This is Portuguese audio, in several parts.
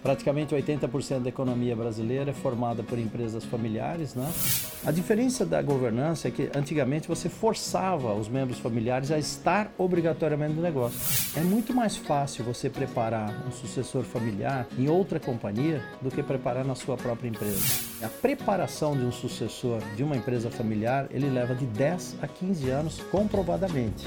Praticamente 80% da economia brasileira é formada por empresas familiares, né? A diferença da governança é que antigamente você forçava os membros familiares a estar obrigatoriamente no negócio. É muito mais fácil você preparar um sucessor familiar em outra companhia do que preparar na sua própria empresa. A preparação de um sucessor de uma empresa familiar, ele leva de 10 a 15 anos comprovadamente.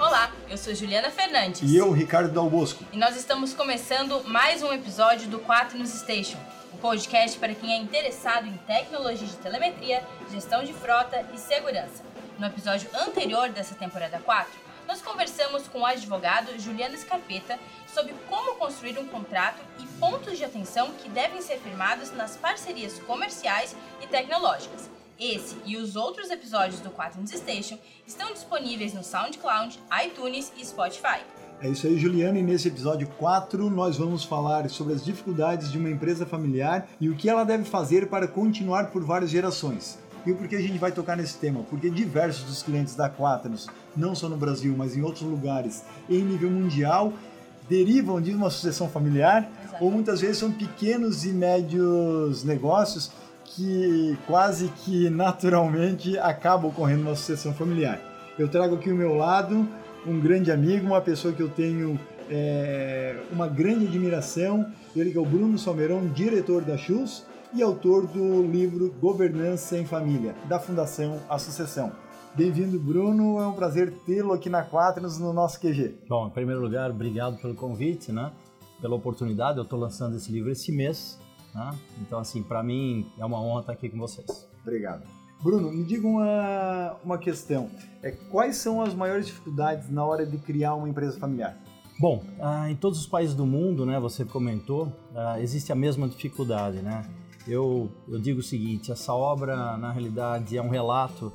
Olá, eu sou Juliana Fernandes. E eu, Ricardo Dalbosco. E nós estamos começando mais um episódio do 4 News Station, o podcast para quem é interessado em tecnologia de telemetria, gestão de frota e segurança. No episódio anterior dessa temporada 4, nós conversamos com o advogado Juliana Scarfetta sobre como construir um contrato e pontos de atenção que devem ser firmados nas parcerias comerciais e tecnológicas. Esse e os outros episódios do 4 News Station estão disponíveis no SoundCloud, iTunes e Spotify. É isso aí, Juliana, e nesse episódio 4 nós vamos falar sobre as dificuldades de uma empresa familiar e o que ela deve fazer para continuar por várias gerações. E o porquê a gente vai tocar nesse tema? Porque diversos dos clientes da Quaternos, não só no Brasil, mas em outros lugares, em nível mundial, derivam de uma sucessão familiar. Exato. Ou muitas vezes são pequenos e médios negócios que quase que naturalmente acabam ocorrendo uma sucessão familiar. Eu trago aqui ao meu lado um grande amigo, uma pessoa que eu tenho uma grande admiração, ele que é o Bruno Salmeron, diretor da CHUS e autor do livro Governança em Família, da Fundação Associação. Bem-vindo, Bruno, é um prazer tê-lo aqui na Quaternos, no nosso QG. Bom, em primeiro lugar, obrigado pelo convite, né? Pela oportunidade, eu estou lançando esse livro esse mês. Então, assim, para mim é uma honra estar aqui com vocês. Obrigado. Bruno, me diga uma questão. Quais são as maiores dificuldades na hora de criar uma empresa familiar? Bom, em todos os países do mundo, né, você comentou, existe a mesma dificuldade, né? Eu digo o seguinte, essa obra, na realidade, é um relato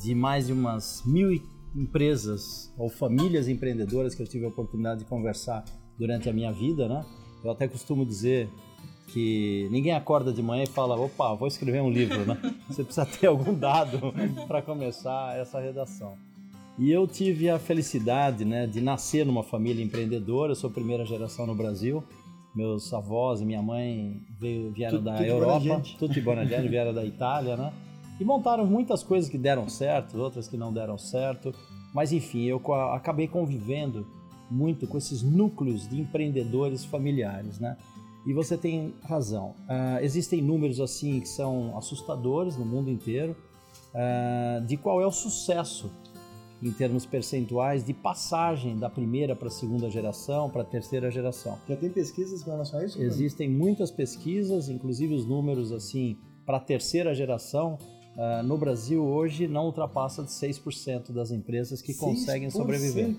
de mais de umas 1.000 empresas ou famílias empreendedoras que eu tive a oportunidade de conversar durante a minha vida, né? Eu até costumo dizer que ninguém acorda de manhã e fala, opa, vou escrever um livro, né? Você precisa ter algum dado para começar essa redação. E eu tive a felicidade, né, de nascer numa família empreendedora, eu sou primeira geração no Brasil, meus avós e minha mãe vieram da Europa, tudo e bonadiano, vieram da Itália, né? E montaram muitas coisas que deram certo, outras que não deram certo, mas enfim, eu acabei convivendo muito com esses núcleos de empreendedores familiares, né? E você tem razão. Existem números assim que são assustadores no mundo inteiro de qual é o sucesso em termos percentuais de passagem da primeira para a segunda geração, para a terceira geração. Já tem pesquisas com relação a isso? Existem muitas pesquisas, inclusive os números assim para a terceira geração no Brasil hoje não ultrapassa de 6% das empresas que conseguem sobreviver.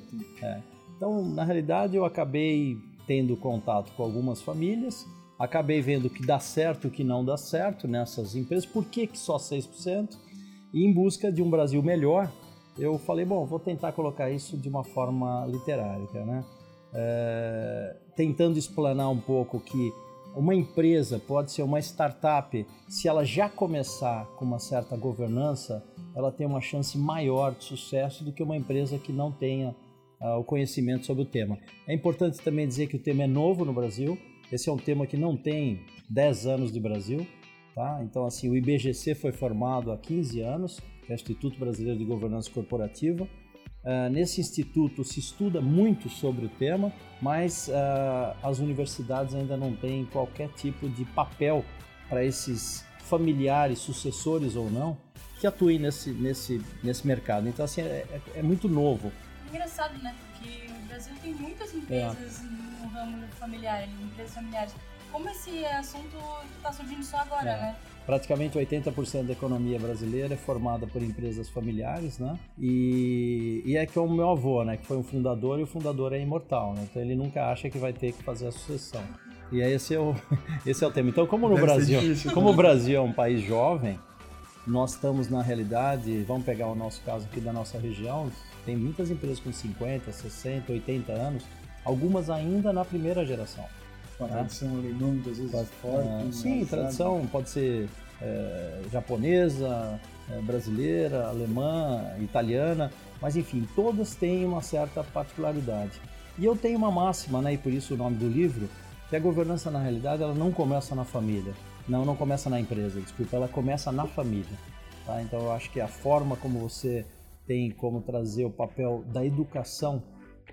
Então, na realidade, eu acabei tendo contato com algumas famílias, acabei vendo o que dá certo e o que não dá certo nessas empresas, por que só 6%? E em busca de um Brasil melhor, eu falei, bom, vou tentar colocar isso de uma forma literária, né? Tentando explanar um pouco que uma empresa pode ser uma startup, se ela já começar com uma certa governança, ela tem uma chance maior de sucesso do que uma empresa que não tenha o conhecimento sobre o tema. É importante também dizer que o tema é novo no Brasil, esse é um tema que não tem 10 anos de Brasil, tá? Então, assim, o IBGC foi formado há 15 anos, que é o Instituto Brasileiro de Governança Corporativa. Nesse instituto se estuda muito sobre o tema, mas as universidades ainda não têm qualquer tipo de papel para esses familiares, sucessores ou não, que atuem nesse mercado. Então, assim, é muito novo. Engraçado, né? Porque o Brasil tem muitas empresas no ramo familiar, empresas familiares. Como esse assunto está surgindo só agora, né? Praticamente 80% da economia brasileira é formada por empresas familiares, né? E é que é o meu avô, né? Que foi um fundador e o fundador é imortal, né? Então ele nunca acha que vai ter que fazer a sucessão. E esse é o tema. Então, como no Brasil, como o Brasil é um país jovem, nós estamos, na realidade, vamos pegar o nosso caso aqui da nossa região, tem muitas empresas com 50, 60, 80 anos, algumas ainda na primeira geração. Com a tradição alemã, muitas vezes forte. Sim, tradição pode ser japonesa, brasileira, alemã, italiana, mas enfim, todas têm uma certa particularidade. E eu tenho uma máxima, né, e por isso o nome do livro, que a governança, na realidade, ela não começa na família. Não começa na empresa, desculpa, ela começa na família. Tá? Então, eu acho que a forma como você tem como trazer o papel da educação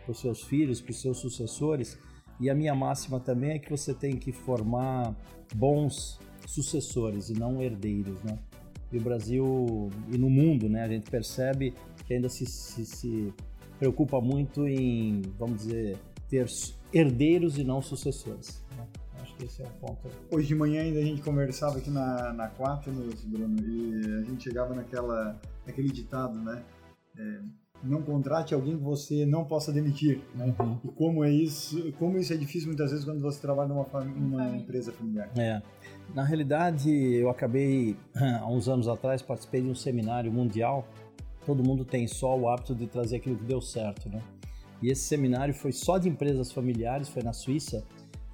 para os seus filhos, para os seus sucessores, e a minha máxima também é que você tem que formar bons sucessores e não herdeiros, né? E o Brasil, e no mundo, né, a gente percebe que ainda se preocupa muito em, vamos dizer, ter herdeiros e não sucessores, né? Acho que esse é o ponto. Hoje de manhã ainda a gente conversava aqui na Quaternos, Bruno, e a gente chegava naquele ditado, né? Não contrate alguém que você não possa demitir, né? Uhum. E como isso é difícil muitas vezes quando você trabalha numa empresa familiar. Na realidade, eu acabei, há uns anos atrás, participei de um seminário mundial. Todo mundo tem só o hábito de trazer aquilo que deu certo, né? E esse seminário foi só de empresas familiares, foi na Suíça,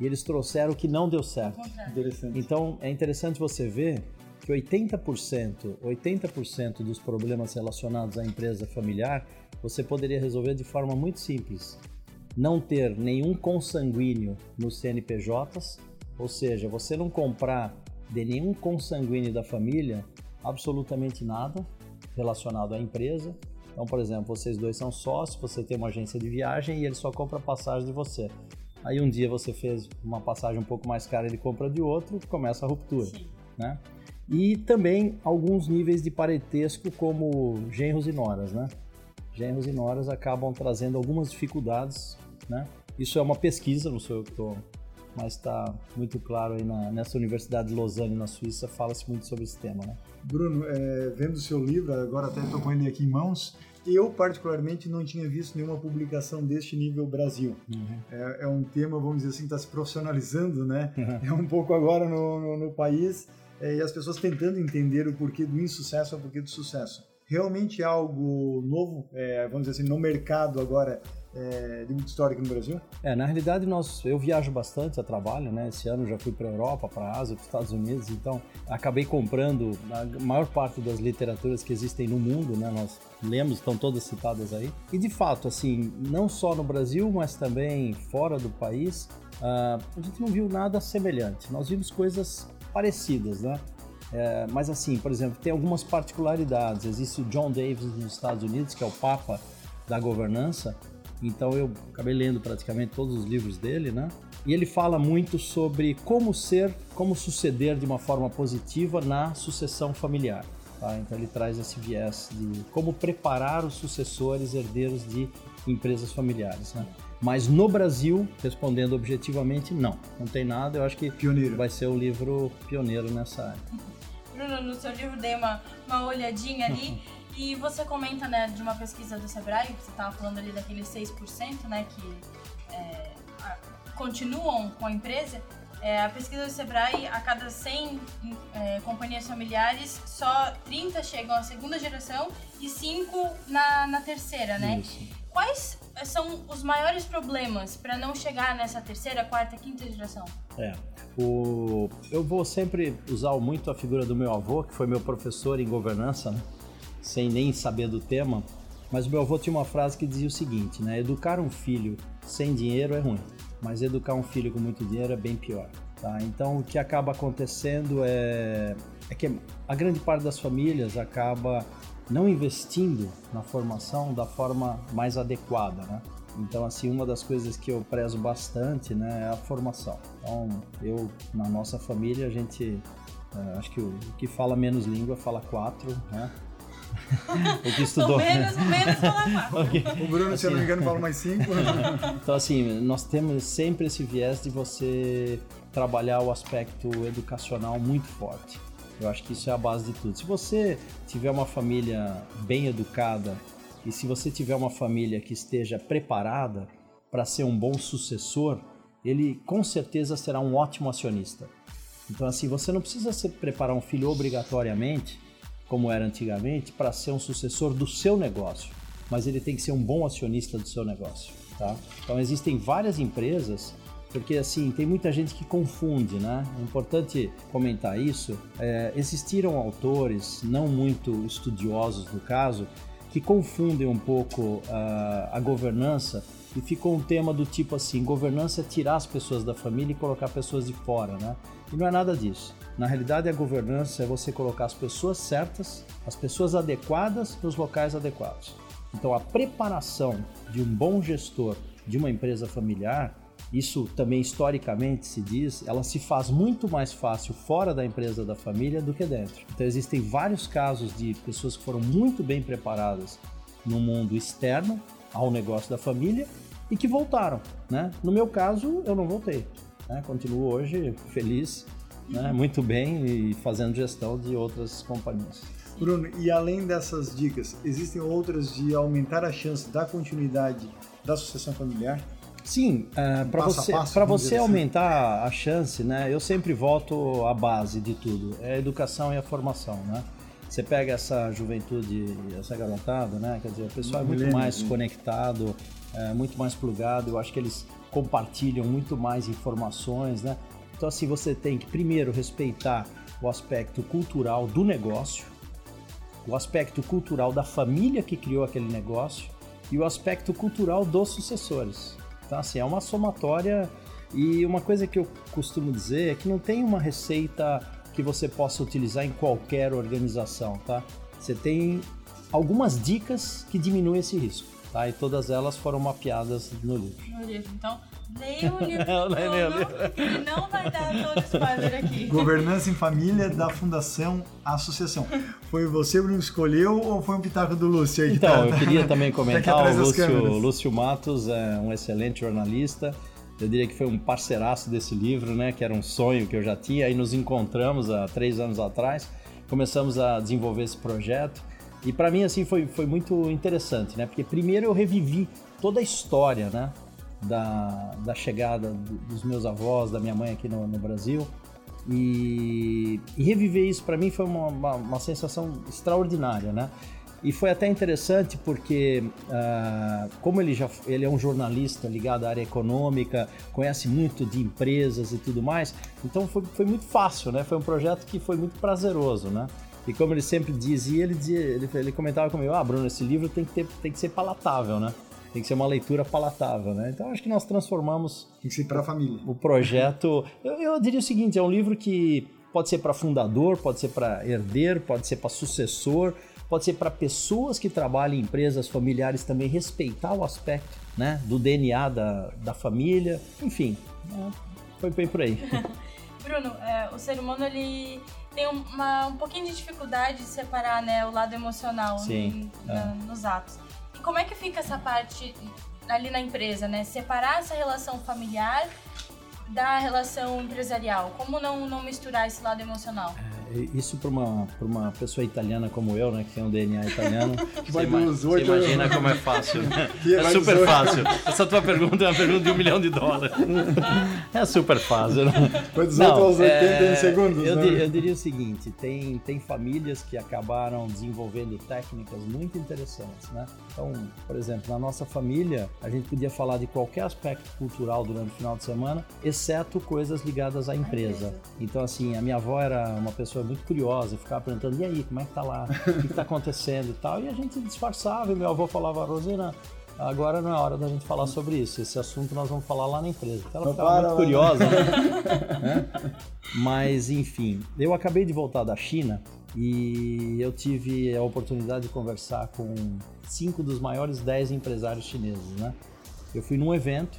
e eles trouxeram o que não deu certo. Interessante. Então, é interessante você ver que 80% dos problemas relacionados à empresa familiar, você poderia resolver de forma muito simples. Não ter nenhum consanguíneo nos CNPJs, ou seja, você não comprar de nenhum consanguíneo da família absolutamente nada relacionado à empresa. Então, por exemplo, vocês dois são sócios, você tem uma agência de viagem e ele só compra passagem de você. Aí um dia você fez uma passagem um pouco mais cara, ele compra de outro, começa a ruptura, né? E também alguns níveis de parentesco como genros e noras, né? Genros e noras acabam trazendo algumas dificuldades, né? Isso é uma pesquisa, não sou eu que estou, mas está muito claro aí nessa Universidade de Lausanne, na Suíça, fala-se muito sobre esse tema, né? Bruno, vendo o seu livro, agora até estou com ele aqui em mãos, eu particularmente não tinha visto nenhuma publicação deste nível Brasil. Uhum. É um tema, vamos dizer assim, está se profissionalizando, né? Uhum. É um pouco agora no país, e as pessoas tentando entender o porquê do insucesso ou o porquê do sucesso. Realmente algo novo, vamos dizer assim, no mercado agora, de muito histórico no Brasil? Na realidade, eu viajo bastante a trabalho, né? Esse ano já fui para a Europa, para a Ásia, para os Estados Unidos, então acabei comprando a maior parte das literaturas que existem no mundo, né? Nós lemos, estão todas citadas aí. E de fato, assim, não só no Brasil, mas também fora do país, a gente não viu nada semelhante. Nós vimos coisas parecidas, né? Mas assim, por exemplo, tem algumas particularidades. Existe o John Davis nos Estados Unidos, que é o papa da governança. Então eu acabei lendo praticamente todos os livros dele, né? E ele fala muito sobre como suceder de uma forma positiva na sucessão familiar, tá? Então ele traz esse viés de como preparar os sucessores herdeiros de empresas familiares, né? Mas no Brasil, respondendo objetivamente, não tem nada. Eu acho que pioneiro. Vai ser um livro pioneiro nessa área. Bruno, no seu livro dei uma olhadinha ali. E você comenta, né, de uma pesquisa do Sebrae, que você estava falando ali daqueles 6%, né, que continuam com a empresa. A pesquisa do Sebrae, a cada 100 companhias familiares, só 30 chegam à segunda geração e 5 na terceira, né? Isso. Quais são os maiores problemas para não chegar nessa terceira, quarta, quinta geração? Eu vou sempre usar muito a figura do meu avô, que foi meu professor em governança, né? Sem nem saber do tema, mas o meu avô tinha uma frase que dizia o seguinte, né? Educar um filho sem dinheiro é ruim, mas educar um filho com muito dinheiro é bem pior, tá? Então, o que acaba acontecendo é que a grande parte das famílias acaba não investindo na formação da forma mais adequada, né? Então, assim, uma das coisas que eu prezo bastante, né, é a formação. Então, na nossa família, a gente, acho que o que fala menos língua fala 4, né? O que estudou. Menos okay. O Bruno, assim, se eu não me engano, fala mais 5. Então, assim, nós temos sempre esse viés de você trabalhar o aspecto educacional muito forte. Eu acho que isso é a base de tudo. Se você tiver uma família bem educada e se você tiver uma família que esteja preparada para ser um bom sucessor, ele com certeza será um ótimo acionista. Então, assim, você não precisa preparar um filho obrigatoriamente, como era antigamente, para ser um sucessor do seu negócio, mas ele tem que ser um bom acionista do seu negócio, tá? Então existem várias empresas, porque assim, tem muita gente que confunde, né? É importante comentar isso, existiram autores não muito estudiosos no caso, que confundem um pouco a governança e ficou um tema do tipo assim, governança é tirar as pessoas da família e colocar pessoas de fora, né? E não é nada disso. Na realidade, a governança é você colocar as pessoas certas, as pessoas adequadas nos locais adequados. Então, a preparação de um bom gestor de uma empresa familiar, isso também historicamente se diz, ela se faz muito mais fácil fora da empresa da família do que dentro. Então, existem vários casos de pessoas que foram muito bem preparadas no mundo externo ao negócio da família e que voltaram, né? No meu caso, eu não voltei, né? Continuo hoje feliz, né? Muito bem e fazendo gestão de outras companhias. Bruno, e além dessas dicas, existem outras de aumentar a chance da continuidade da associação familiar? Sim, para você aumentar a chance, né, eu sempre volto à base de tudo, é a educação e a formação, né? Você pega essa juventude, essa garotada, né? Quer dizer, o pessoal é muito mais conectado, é muito mais plugado, eu acho que eles compartilham muito mais informações, né? Então, assim, você tem que, primeiro, respeitar o aspecto cultural do negócio, o aspecto cultural da família que criou aquele negócio e o aspecto cultural dos sucessores. Então, assim, é uma somatória e uma coisa que eu costumo dizer é que não tem uma receita que você possa utilizar em qualquer organização, tá? Você tem algumas dicas que diminuem esse risco, tá? E todas elas foram mapeadas no livro. No livro, então... Leia o livro, não vai dar todo spoiler aqui. Governança em Família da Fundação Associação. Foi você, Bruno, que escolheu ou foi um pitaco do Lúcio? Aí, então, eu queria também comentar, o Lúcio Matos é um excelente jornalista, eu diria que foi um parceiraço desse livro, né, que era um sonho que eu já tinha, aí nos encontramos há 3 anos atrás, começamos a desenvolver esse projeto e para mim assim, foi muito interessante, né, porque primeiro eu revivi toda a história, né, da chegada dos meus avós, da minha mãe aqui no Brasil e reviver isso para mim foi uma sensação extraordinária, né? E foi até interessante porque como ele é um jornalista ligado à área econômica, conhece muito de empresas e tudo mais, então foi muito fácil, né? Foi um projeto que foi muito prazeroso, né? E como ele sempre dizia, ele comentava comigo, Bruno, esse livro tem que ser palatável, né? Tem que ser uma leitura palatável, né? Então, acho que nós transformamos... Tem que ser para a família. O projeto... Eu diria o seguinte, é um livro que pode ser para fundador, pode ser para herdeiro, pode ser para sucessor, pode ser para pessoas que trabalham em empresas familiares também, respeitar o aspecto, né, do DNA da família. Enfim, foi bem por aí. Bruno, o ser humano, ele... tem um pouquinho de dificuldade de separar, né, o lado emocional. Sim, nos atos. E como é que fica essa parte ali na empresa, né? Separar essa relação familiar da relação empresarial? Como não misturar esse lado emocional? Isso para uma pessoa italiana como eu, né, que tem um DNA italiano, você imagina como é fácil, né? É super fácil. Essa tua pergunta é uma pergunta de $1 milhão. É super fácil. Foi dos 8 aos 80 em segundos. Eu diria o seguinte, tem famílias que acabaram desenvolvendo técnicas muito interessantes, né? Então, por exemplo, na nossa família, a gente podia falar de qualquer aspecto cultural durante o final de semana, exceto coisas ligadas à empresa. Então, assim, a minha avó era uma pessoa muito curiosa, ficava perguntando, e aí, como é que tá lá? O que tá acontecendo e tal? E a gente disfarçava, e meu avô falava, Rosina, agora não é hora da gente falar sobre isso, esse assunto nós vamos falar lá na empresa. Então ela ficava muito curiosa, né? Mas, enfim, eu acabei de voltar da China e eu tive a oportunidade de conversar com 5 dos maiores 10 empresários chineses, né? Eu fui num evento,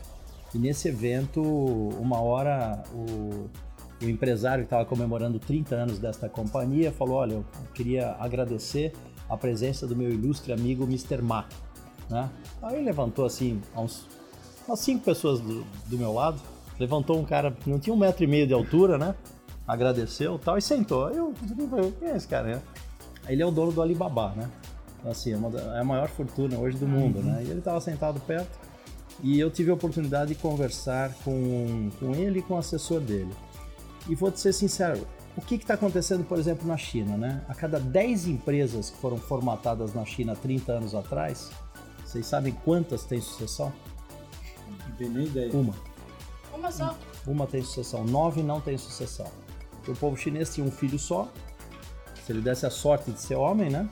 e nesse evento, uma hora, o empresário que estava comemorando 30 anos desta companhia falou, olha, eu queria agradecer a presença do meu ilustre amigo Mr. Ma, né? Aí levantou assim, umas 5 pessoas do meu lado, levantou um cara que não tinha 1,5 metro de altura, né? Agradeceu e tal, e sentou. Eu falei, quem é esse cara? Ele é o dono do Alibaba, né? Assim, é a maior fortuna hoje do mundo, né? E ele estava sentado perto e eu tive a oportunidade de conversar com ele e com o assessor dele. E vou te ser sincero, o que está acontecendo, por exemplo, na China, né? A cada 10 empresas que foram formatadas na China 30 anos atrás, vocês sabem quantas têm sucessão? Não tenho nem ideia. Uma. Uma só? Uma tem sucessão, 9 não tem sucessão. O povo chinês tinha um filho só, se ele desse a sorte de ser homem, né?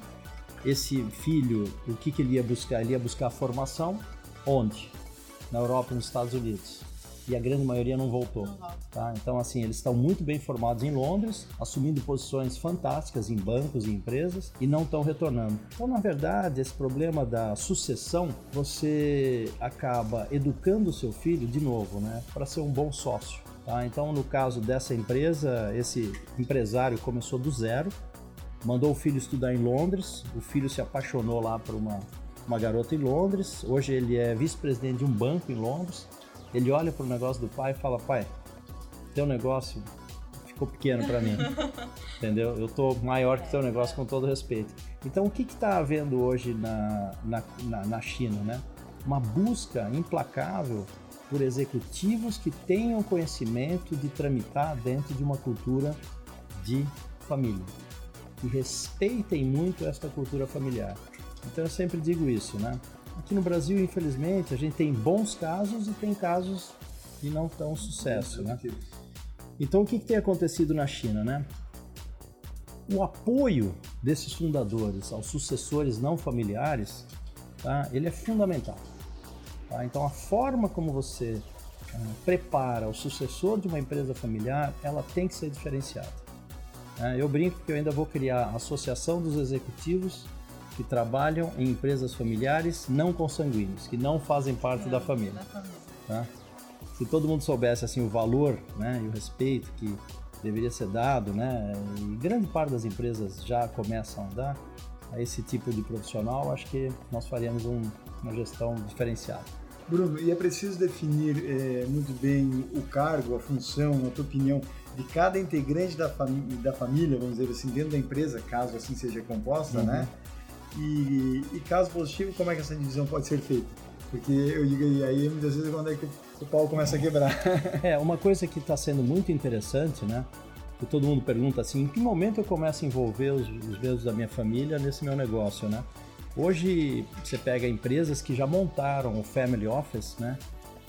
Esse filho, o que ele ia buscar? Ele ia buscar a formação, onde? na Europa e nos Estados Unidos. E a grande maioria não voltou. Tá? Então, assim, eles estão muito bem formados em Londres, assumindo posições fantásticas em bancos e empresas e não estão retornando. Então, na verdade, esse problema da sucessão, você acaba educando o seu filho de novo, né, para ser um bom sócio. Tá? Então, no caso dessa empresa, esse empresário começou do zero, mandou o filho estudar em Londres, o filho se apaixonou lá por uma garota em Londres, hoje ele é vice-presidente de um banco em Londres. Ele olha pro negócio do pai e fala: pai, teu negócio ficou pequeno para mim, entendeu? Eu tô maior que teu negócio, com todo respeito. Então, o que está havendo hoje na China, né? Uma busca implacável por executivos que tenham conhecimento de tramitar dentro de uma cultura de família, que respeitem muito esta cultura familiar. Então, eu sempre digo isso, né? Aqui no Brasil, infelizmente, a gente tem bons casos e tem casos de não tão sucesso, né? Então, o que tem acontecido na China, né? O apoio desses fundadores aos sucessores não familiares, tá? Ele é fundamental. Tá? Então, a forma como você prepara o sucessor de uma empresa familiar, ela tem que ser diferenciada. Eu brinco que eu ainda vou criar a Associação dos Executivos que trabalham em empresas familiares não consanguíneos, que não fazem parte da família. Tá? Se todo mundo soubesse assim, o valor, né, e o respeito que deveria ser dado, né, e grande parte das empresas já começam a dar a esse tipo de profissional, acho que nós faríamos uma gestão diferenciada. Bruno, e é preciso definir muito bem o cargo, a função, na tua opinião, de cada integrante da família, vamos dizer assim, dentro da empresa, caso assim seja composta, uhum, né? E caso positivo, como é que essa divisão pode ser feita? Porque eu digo, e aí muitas vezes quando é que o pau começa a quebrar. Uma coisa que está sendo muito interessante, né? Que todo mundo pergunta assim, em que momento eu começo a envolver os membros da minha família nesse meu negócio, né? Hoje você pega empresas que já montaram o Family Office, né?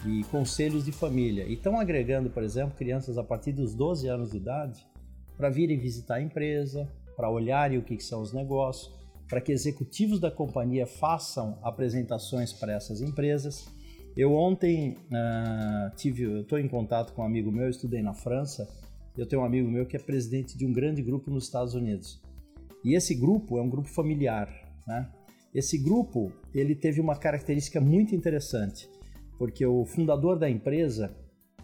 E conselhos de família. E estão agregando, por exemplo, crianças a partir dos 12 anos de idade para virem visitar a empresa, para olharem o que são os negócios, para que executivos da companhia façam apresentações para essas empresas. Eu ontem estou em contato com um amigo meu, eu estudei na França, eu tenho um amigo meu que é presidente de um grande grupo nos Estados Unidos. E esse grupo é um grupo familiar, né? Esse grupo, ele teve uma característica muito interessante, porque o fundador da empresa,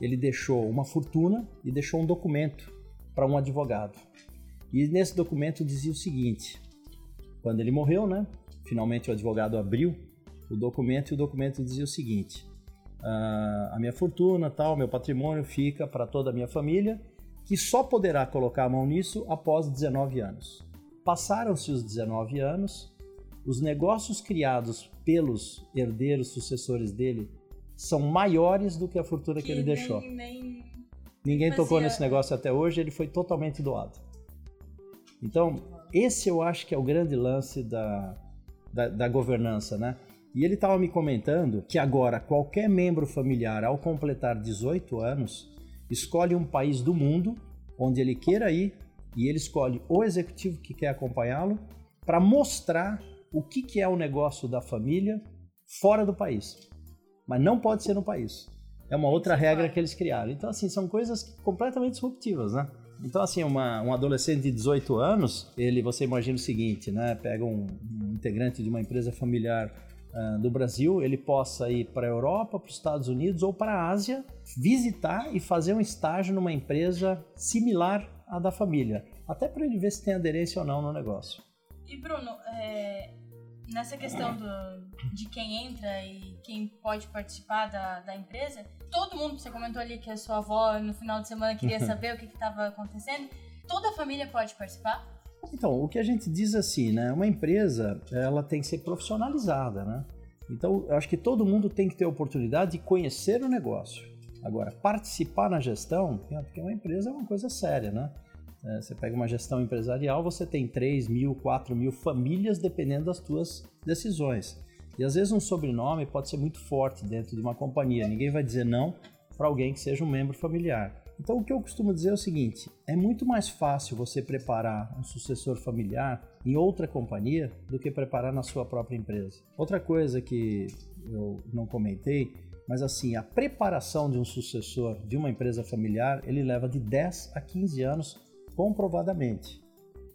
ele deixou uma fortuna e deixou um documento para um advogado. E nesse documento dizia o seguinte: quando ele morreu, né? Finalmente o advogado abriu o documento e o documento dizia o seguinte: a minha fortuna, tal, meu patrimônio fica para toda a minha família, que só poderá colocar a mão nisso após 19 anos. Passaram-se os 19 anos, os negócios criados pelos herdeiros sucessores dele são maiores do que a fortuna que ele deixou. Ninguém tocou nesse negócio até hoje, ele foi totalmente doado. Então, esse eu acho que é o grande lance da governança, né? E ele estava me comentando que agora qualquer membro familiar, ao completar 18 anos, escolhe um país do mundo onde ele queira ir e ele escolhe o executivo que quer acompanhá-lo para mostrar o que é o negócio da família fora do país. Mas não pode ser no país. É uma outra regra que eles criaram. Então, assim, são coisas completamente disruptivas, né? Então, assim, um adolescente de 18 anos, você imagina o seguinte, né? Pega um integrante de uma empresa familiar do Brasil, ele possa ir para a Europa, para os Estados Unidos ou para a Ásia, visitar e fazer um estágio numa empresa similar à da família, até para ele ver se tem aderência ou não no negócio. E, Bruno, nessa questão de quem entra e quem pode participar da empresa, todo mundo, você comentou ali que a sua avó no final de semana queria saber o que estava acontecendo, toda a família pode participar? Então, o que a gente diz assim, né? Uma empresa, ela tem que ser profissionalizada, né? Então, eu acho que todo mundo tem que ter a oportunidade de conhecer o negócio. Agora, participar na gestão, porque uma empresa é uma coisa séria, né? Você pega uma gestão empresarial, você tem 3.000, 4.000 famílias dependendo das tuas decisões. E às vezes um sobrenome pode ser muito forte dentro de uma companhia. Ninguém vai dizer não para alguém que seja um membro familiar. Então, o que eu costumo dizer é o seguinte: é muito mais fácil você preparar um sucessor familiar em outra companhia do que preparar na sua própria empresa. Outra coisa que eu não comentei Mas assim, a preparação de um sucessor de uma empresa familiar, ele leva de 10 a 15 anos comprovadamente.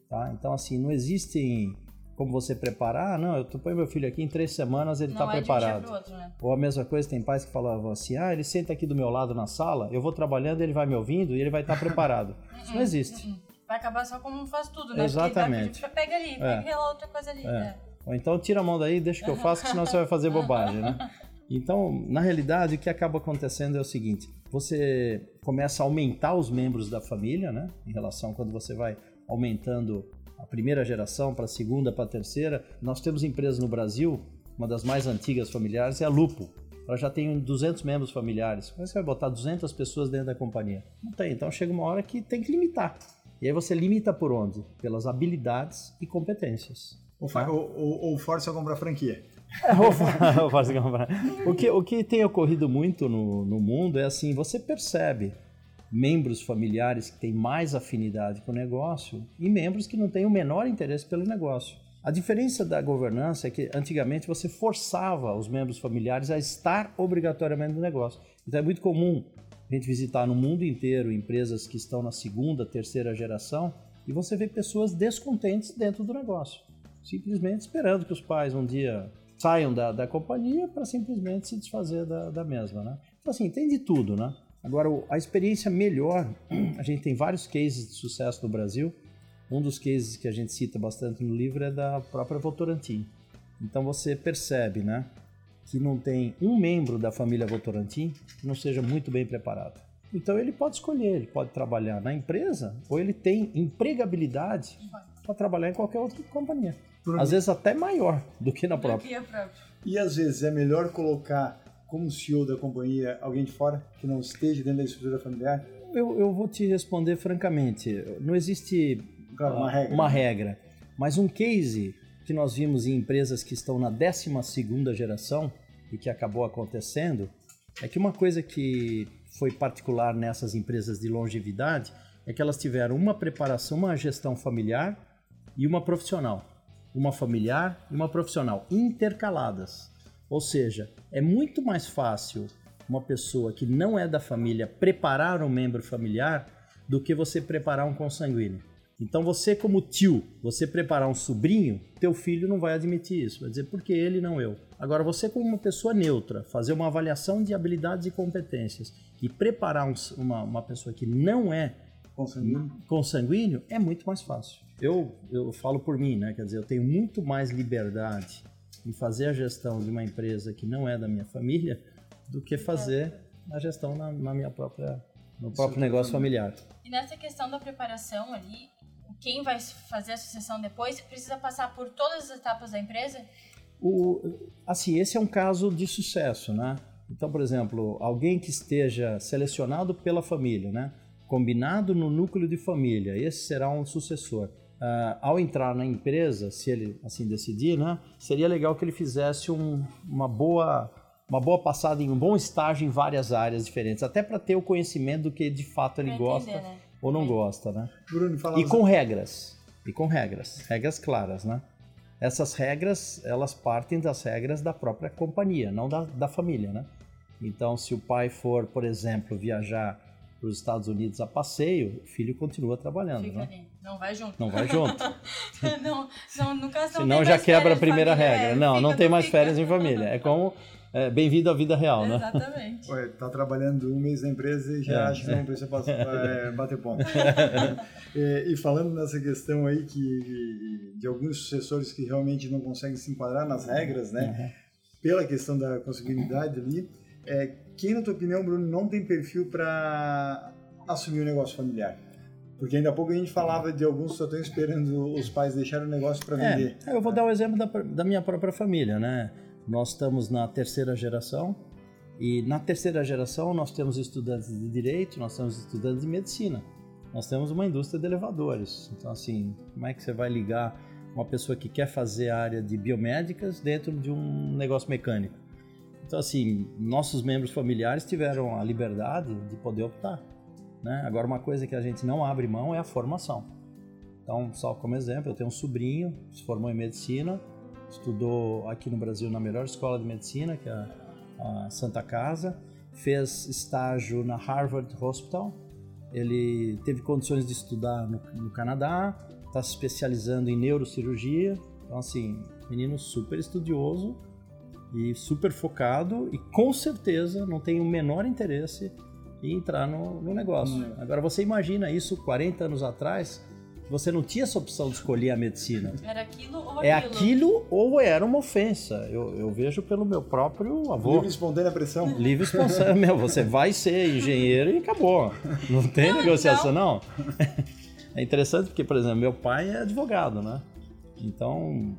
Tá? Então assim, não existe como você preparar, não, eu ponho meu filho aqui, em 3 semanas ele está preparado. Outro, né? Ou a mesma coisa, tem pais que falavam assim, ah, ele senta aqui do meu lado na sala, eu vou trabalhando, ele vai me ouvindo e ele vai estar preparado. Isso não existe. Vai acabar só como faz tudo, né? Exatamente. Porque pega ali, pega outra coisa ali. É. Né? Ou então tira a mão daí, deixa que eu faço, que senão você vai fazer bobagem, né? Então, na realidade, o que acaba acontecendo é o seguinte, você começa a aumentar os membros da família, né? Em relação, quando você vai aumentando a primeira geração para a segunda, para a terceira. Nós temos empresas no Brasil, uma das mais antigas familiares é a Lupo. Ela já tem 200 membros familiares. Como você vai botar 200 pessoas dentro da companhia? Não tem, então chega uma hora que tem que limitar. E aí você limita por onde? Pelas habilidades e competências. Ou força a comprar franquia. O que tem ocorrido muito no mundo é assim, você percebe membros familiares que têm mais afinidade com o negócio e membros que não têm o menor interesse pelo negócio. A diferença da governança é que antigamente você forçava os membros familiares a estar obrigatoriamente no negócio. Então é muito comum a gente visitar no mundo inteiro empresas que estão na segunda, terceira geração e você vê pessoas descontentes dentro do negócio, simplesmente esperando que os pais um dia saiam da companhia para simplesmente se desfazer da mesma, né? Então, assim, tem de tudo, né? Agora, a experiência melhor, a gente tem vários cases de sucesso no Brasil. Um dos cases que a gente cita bastante no livro é da própria Votorantim. Então, você percebe, né, que não tem um membro da família Votorantim que não seja muito bem preparado. Então, ele pode escolher, ele pode trabalhar na empresa ou ele tem empregabilidade para trabalhar em qualquer outra companhia. Às vezes até maior do que na própria. E às vezes é melhor colocar como CEO da companhia alguém de fora que não esteja dentro da estrutura familiar? Eu vou te responder francamente. Não existe uma regra. Mas um case que nós vimos em empresas que estão na 12ª geração e que acabou acontecendo é que uma coisa que foi particular nessas empresas de longevidade é que elas tiveram uma preparação, uma gestão familiar e uma profissional. Uma familiar e uma profissional, intercaladas. Ou seja, é muito mais fácil uma pessoa que não é da família preparar um membro familiar do que você preparar um consanguíneo. Então você, como tio, você preparar um sobrinho, teu filho não vai admitir isso, vai dizer porque ele, não eu. Agora você, como uma pessoa neutra, fazer uma avaliação de habilidades e competências e preparar uma pessoa que não é consanguíneo é muito mais fácil. Eu falo por mim, né? Quer dizer, eu tenho muito mais liberdade em fazer a gestão de uma empresa que não é da minha família do que fazer a gestão na minha própria, no próprio negócio familiar. E nessa questão da preparação ali, quem vai fazer a sucessão depois precisa passar por todas as etapas da empresa? Assim, esse é um caso de sucesso, né? Então, por exemplo, alguém que esteja selecionado pela família, né? Combinado no núcleo de família, esse será um sucessor. Ao entrar na empresa, se ele assim decidir, né, seria legal que ele fizesse uma boa passada em um bom estágio em várias áreas diferentes, até para ter o conhecimento do que de fato ele gosta ou não gosta, né? Bruno, regras claras, né? Essas regras, elas partem das regras da própria companhia, não da família, né? Então, se o pai for, por exemplo, viajar para os Estados Unidos a passeio, o filho continua trabalhando, né? Ali. Não vai junto. Senão já quebra a primeira regra. Não tem mais férias em família. É como bem-vindo à vida real, né? Exatamente. Ué, tá trabalhando um mês na empresa e já acha que não precisa bater ponto. E falando nessa questão aí que de alguns sucessores que realmente não conseguem se enquadrar nas regras, né? Pela questão da consanguinidade ali, quem, na tua opinião, Bruno, não tem perfil para assumir o negócio familiar? Porque ainda há pouco a gente falava de alguns que só estão esperando os pais deixarem o negócio para vender. Eu vou dar o exemplo da minha própria família, né? Nós estamos na 3ª geração e na 3ª geração nós temos estudantes de direito, nós temos estudantes de medicina, nós temos uma indústria de elevadores. Então, assim, como é que você vai ligar uma pessoa que quer fazer a área de biomédicas dentro de um negócio mecânico? Então, assim, nossos membros familiares tiveram a liberdade de poder optar, né? Agora, uma coisa que a gente não abre mão é a formação. Então, só como exemplo, eu tenho um sobrinho que se formou em medicina, estudou aqui no Brasil na melhor escola de medicina, que é a a Santa Casa, fez estágio na Harvard Hospital, ele teve condições de estudar no Canadá, está se especializando em neurocirurgia, então assim, menino super estudioso e super focado e com certeza não tem o menor interesse em entrar no negócio. Agora você imagina isso 40 anos atrás, você não tinha essa opção de escolher a medicina. Era aquilo ou aquilo. É aquilo ou era uma ofensa. Eu vejo pelo meu próprio avô. Livre espontânea pressão. Livre espontânea, meu. Você vai ser engenheiro e acabou. Não tem negociação, não. É interessante porque, por exemplo, meu pai é advogado, né? Então,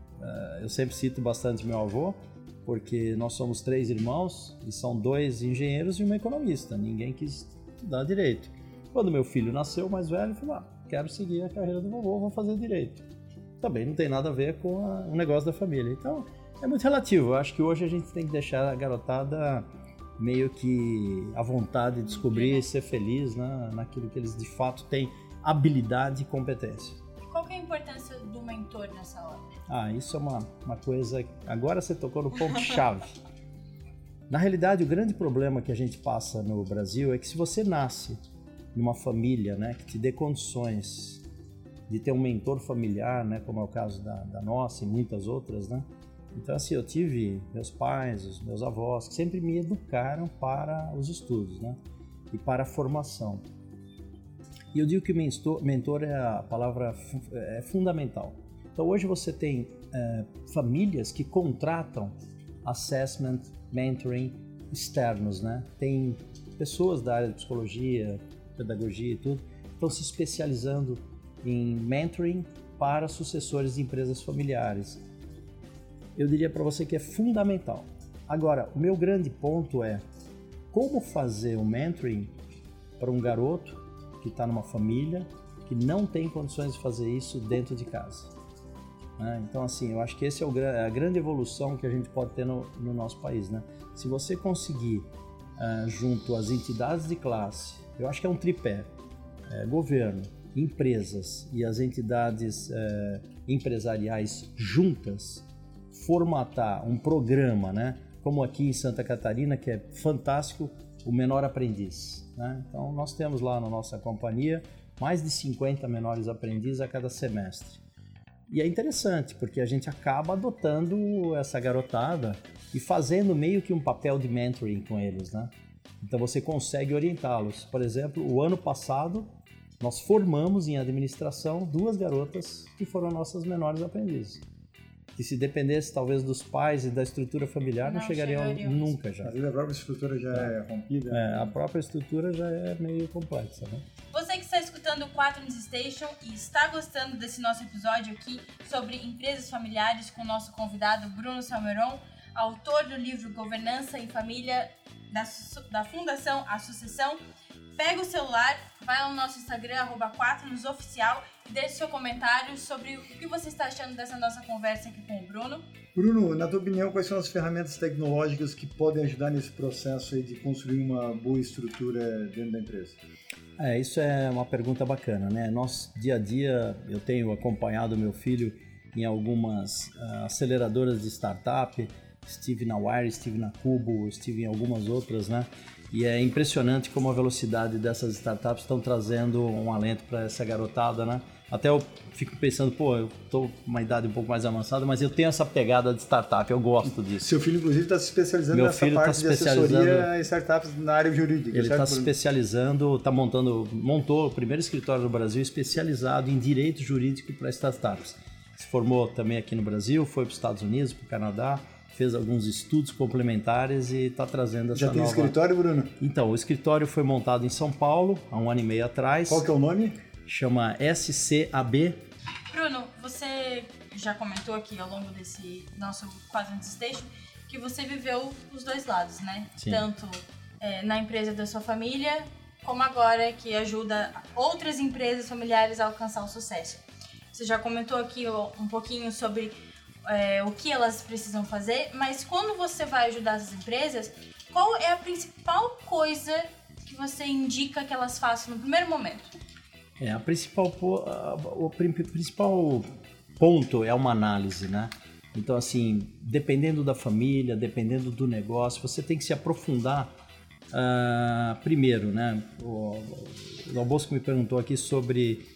eu sempre cito bastante meu avô, porque nós somos 3 irmãos e são 2 engenheiros e uma economista. Ninguém quis estudar direito. Quando meu filho nasceu, mais velho, eu falei, quero seguir a carreira do vovô, vou fazer direito. Também não tem nada a ver com o negócio da família. Então, é muito relativo. Eu acho que hoje a gente tem que deixar a garotada meio que à vontade de descobrir e ser feliz, né, naquilo que eles de fato têm habilidade e competência. Qual que é a importância do mentor nessa hora? Isso é uma coisa... Agora você tocou no ponto-chave. Na realidade, o grande problema que a gente passa no Brasil é que se você nasce numa família, né, que te dê condições de ter um mentor familiar, né, como é o caso da nossa e muitas outras, né? Então, assim, eu tive meus pais, os meus avós, que sempre me educaram para os estudos, né, e para a formação. E eu digo que mentor é a palavra é fundamental. Então, hoje você tem famílias que contratam assessment, mentoring externos, né? Tem pessoas da área de psicologia, pedagogia e tudo, estão se especializando em mentoring para sucessores de empresas familiares. Eu diria para você que é fundamental. Agora, o meu grande ponto é como fazer um mentoring para um garoto que está numa família que não tem condições de fazer isso dentro de casa. Né? Então, assim, eu acho que essa é a grande evolução que a gente pode ter no nosso país. Né? Se você conseguir, junto às entidades de classe, eu acho que é um tripé, governo, empresas e as entidades empresariais juntas, formatar um programa, né? Como aqui em Santa Catarina, que é fantástico, o Menor Aprendiz. Né? Então, nós temos lá na nossa companhia mais de 50 menores aprendizes a cada semestre. E é interessante, porque a gente acaba adotando essa garotada e fazendo meio que um papel de mentoring com eles, né? Então você consegue orientá-los. Por exemplo, o ano passado nós formamos em administração 2 garotas que foram nossas menores aprendizes. E se dependesse talvez dos pais e da estrutura familiar, não chegariam nunca já. Às vezes a própria estrutura já é rompida. É, a própria estrutura já é meio complexa, né? Você que está escutando o 4 News Station e está gostando desse nosso episódio aqui sobre empresas familiares com o nosso convidado Bruno Salmeron, autor do livro Governança em Família, da Fundação Associação, pega o celular, vai lá no nosso Instagram, @4nosoficial, e deixe seu comentário sobre o que você está achando dessa nossa conversa aqui com o Bruno. Bruno, na tua opinião, quais são as ferramentas tecnológicas que podem ajudar nesse processo aí de construir uma boa estrutura dentro da empresa? Isso é uma pergunta bacana, né? Nós, dia a dia, eu tenho acompanhado meu filho em algumas aceleradoras de startup. Estive na Wire, estive na Cubo, estive em algumas outras, né? E é impressionante como a velocidade dessas startups estão trazendo um alento para essa garotada, né? Até eu fico pensando, eu tô com uma idade um pouco mais avançada, mas eu tenho essa pegada de startup, eu gosto disso. Seu filho, inclusive, está se especializando nessa parte de assessoria e startups na área jurídica. Ele está se especializando, montou o primeiro escritório do Brasil especializado em direito jurídico para startups. Se formou também aqui no Brasil, foi para os Estados Unidos, para o Canadá, fez alguns estudos complementares e está trazendo essa nova... Já tem escritório, Bruno? Então, o escritório foi montado em São Paulo, há um ano e meio atrás. Qual que é o nome? Chama SCAB. Bruno, você já comentou aqui ao longo desse nosso Quadrantes Station que você viveu os 2 lados, né? Sim. Tanto na empresa da sua família, como agora que ajuda outras empresas familiares a alcançar o sucesso. Você já comentou aqui um pouquinho sobre... o que elas precisam fazer, mas quando você vai ajudar essas empresas, qual é a principal coisa que você indica que elas façam no primeiro momento? O principal ponto é uma análise, né? Então, assim, dependendo da família, dependendo do negócio, você tem que se aprofundar primeiro, né? O Dalbosco me perguntou aqui sobre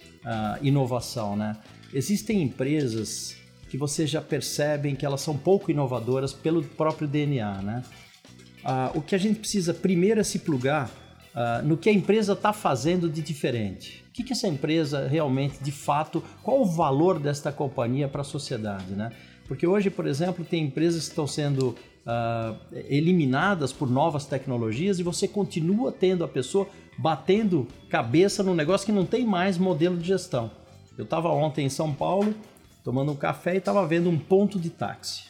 inovação, né? Existem empresas que você já percebe que elas são pouco inovadoras pelo próprio DNA, né? O que a gente precisa primeiro é se plugar no que a empresa está fazendo de diferente. O que essa empresa realmente, de fato, qual o valor desta companhia para a sociedade, né? Porque hoje, por exemplo, tem empresas que estão sendo eliminadas por novas tecnologias e você continua tendo a pessoa batendo cabeça num negócio que não tem mais modelo de gestão. Eu estava ontem em São Paulo, tomando um café e estava vendo um ponto de táxi,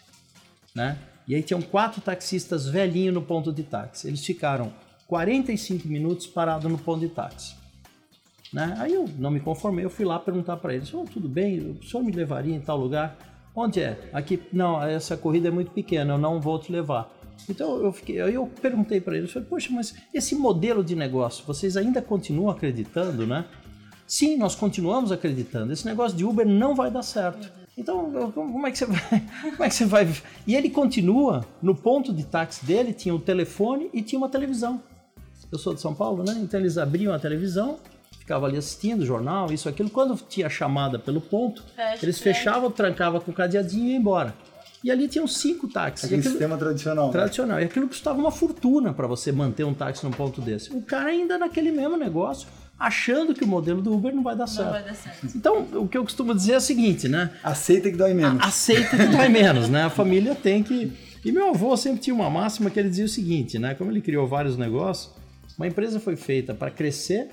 né? E aí tinham 4 taxistas velhinhos no ponto de táxi. Eles ficaram 45 minutos parados no ponto de táxi, né? Aí eu não me conformei, eu fui lá perguntar para eles, tudo bem, o senhor me levaria em tal lugar? Onde é? Aqui, não, essa corrida é muito pequena, eu não vou te levar. Então eu perguntei para eles, poxa, mas esse modelo de negócio, vocês ainda continuam acreditando, né? Sim, nós continuamos acreditando, esse negócio de Uber não vai dar certo. Então, como é que você vai? E ele continua, no ponto de táxi dele tinha um telefone e tinha uma televisão. Eu sou de São Paulo, né? Então eles abriam a televisão, ficava ali assistindo jornal, isso, aquilo. Quando tinha chamada pelo ponto, eles fechavam, trancavam com o cadeadinho e iam embora. E ali tinham 5 táxis. Aquele sistema tradicional. Tradicional. Né? E aquilo custava uma fortuna para você manter um táxi num ponto desse. O cara ainda naquele mesmo negócio, achando que o modelo do Uber não vai dar certo. Então, o que eu costumo dizer é o seguinte, né? Aceita que dói menos. Aceita que dói menos, né? A família tem que... E meu avô sempre tinha uma máxima que ele dizia o seguinte, né? Como ele criou vários negócios, uma empresa foi feita para crescer,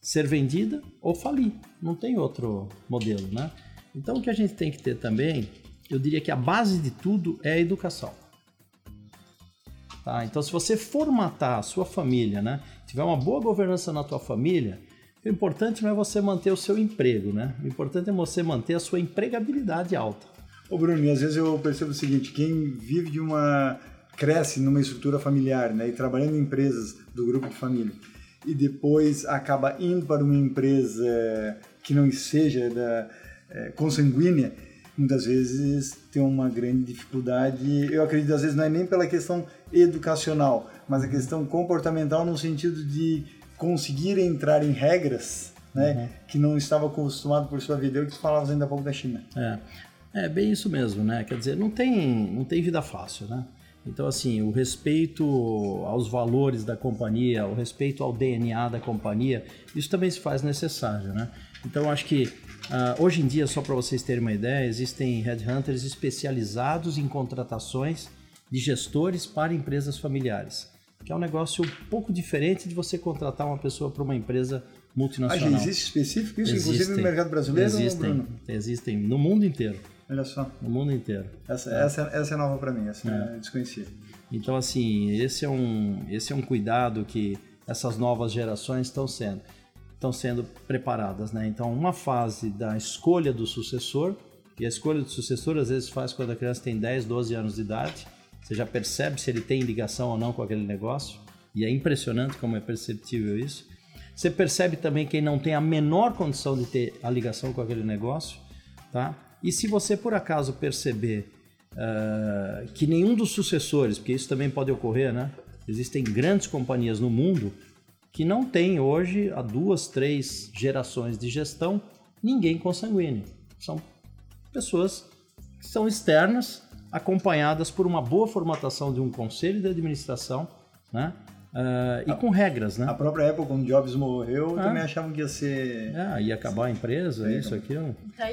ser vendida ou falir. Não tem outro modelo, né? Então, o que a gente tem que ter também, eu diria que a base de tudo é a educação. Tá? Então, se você formatar a sua família, né? Tiver uma boa governança na tua família, o importante não é você manter o seu emprego, né? O importante é você manter a sua empregabilidade alta. Ô Bruno, e às vezes eu percebo o seguinte, quem vive de uma... cresce numa estrutura familiar, né? E trabalhando em empresas do grupo de família, e depois acaba indo para uma empresa que não seja consanguínea, muitas vezes tem uma grande dificuldade. Eu acredito, às vezes, não é nem pela questão educacional, mas a questão comportamental no sentido de conseguir entrar em regras, né, que não estava acostumado por sua vida. Eu que falava ainda há pouco da China. É bem isso mesmo, né? Quer dizer, não tem vida fácil, né? Então, assim, o respeito aos valores da companhia, o respeito ao DNA da companhia, isso também se faz necessário, né? Então, acho que hoje em dia, só para vocês terem uma ideia, existem headhunters especializados em contratações de gestores para empresas familiares, que é um negócio um pouco diferente de você contratar uma pessoa para uma empresa multinacional. Existe específico isso, inclusive no mercado brasileiro? Existem no mundo inteiro. Olha só. No mundo inteiro. Essa é nova para mim, essa é desconhecida. Então, assim, esse é um cuidado que essas novas gerações estão sendo preparadas, né? Então, uma fase da escolha do sucessor, e a escolha do sucessor às vezes faz quando a criança tem 10, 12 anos de idade, você já percebe se ele tem ligação ou não com aquele negócio, e é impressionante como é perceptível isso. Você percebe também quem não tem a menor condição de ter a ligação com aquele negócio, tá? E se você, por acaso, perceber que nenhum dos sucessores, porque isso também pode ocorrer, né? Existem grandes companhias no mundo que não tem hoje, há 2, 3 gerações de gestão, ninguém consanguíneo. São pessoas que são externas, acompanhadas por uma boa formatação de um conselho de administração, né? E com regras, né? A própria Apple, quando Jobs morreu, também achavam que ia ser... ia acabar a empresa, isso, aquilo. Está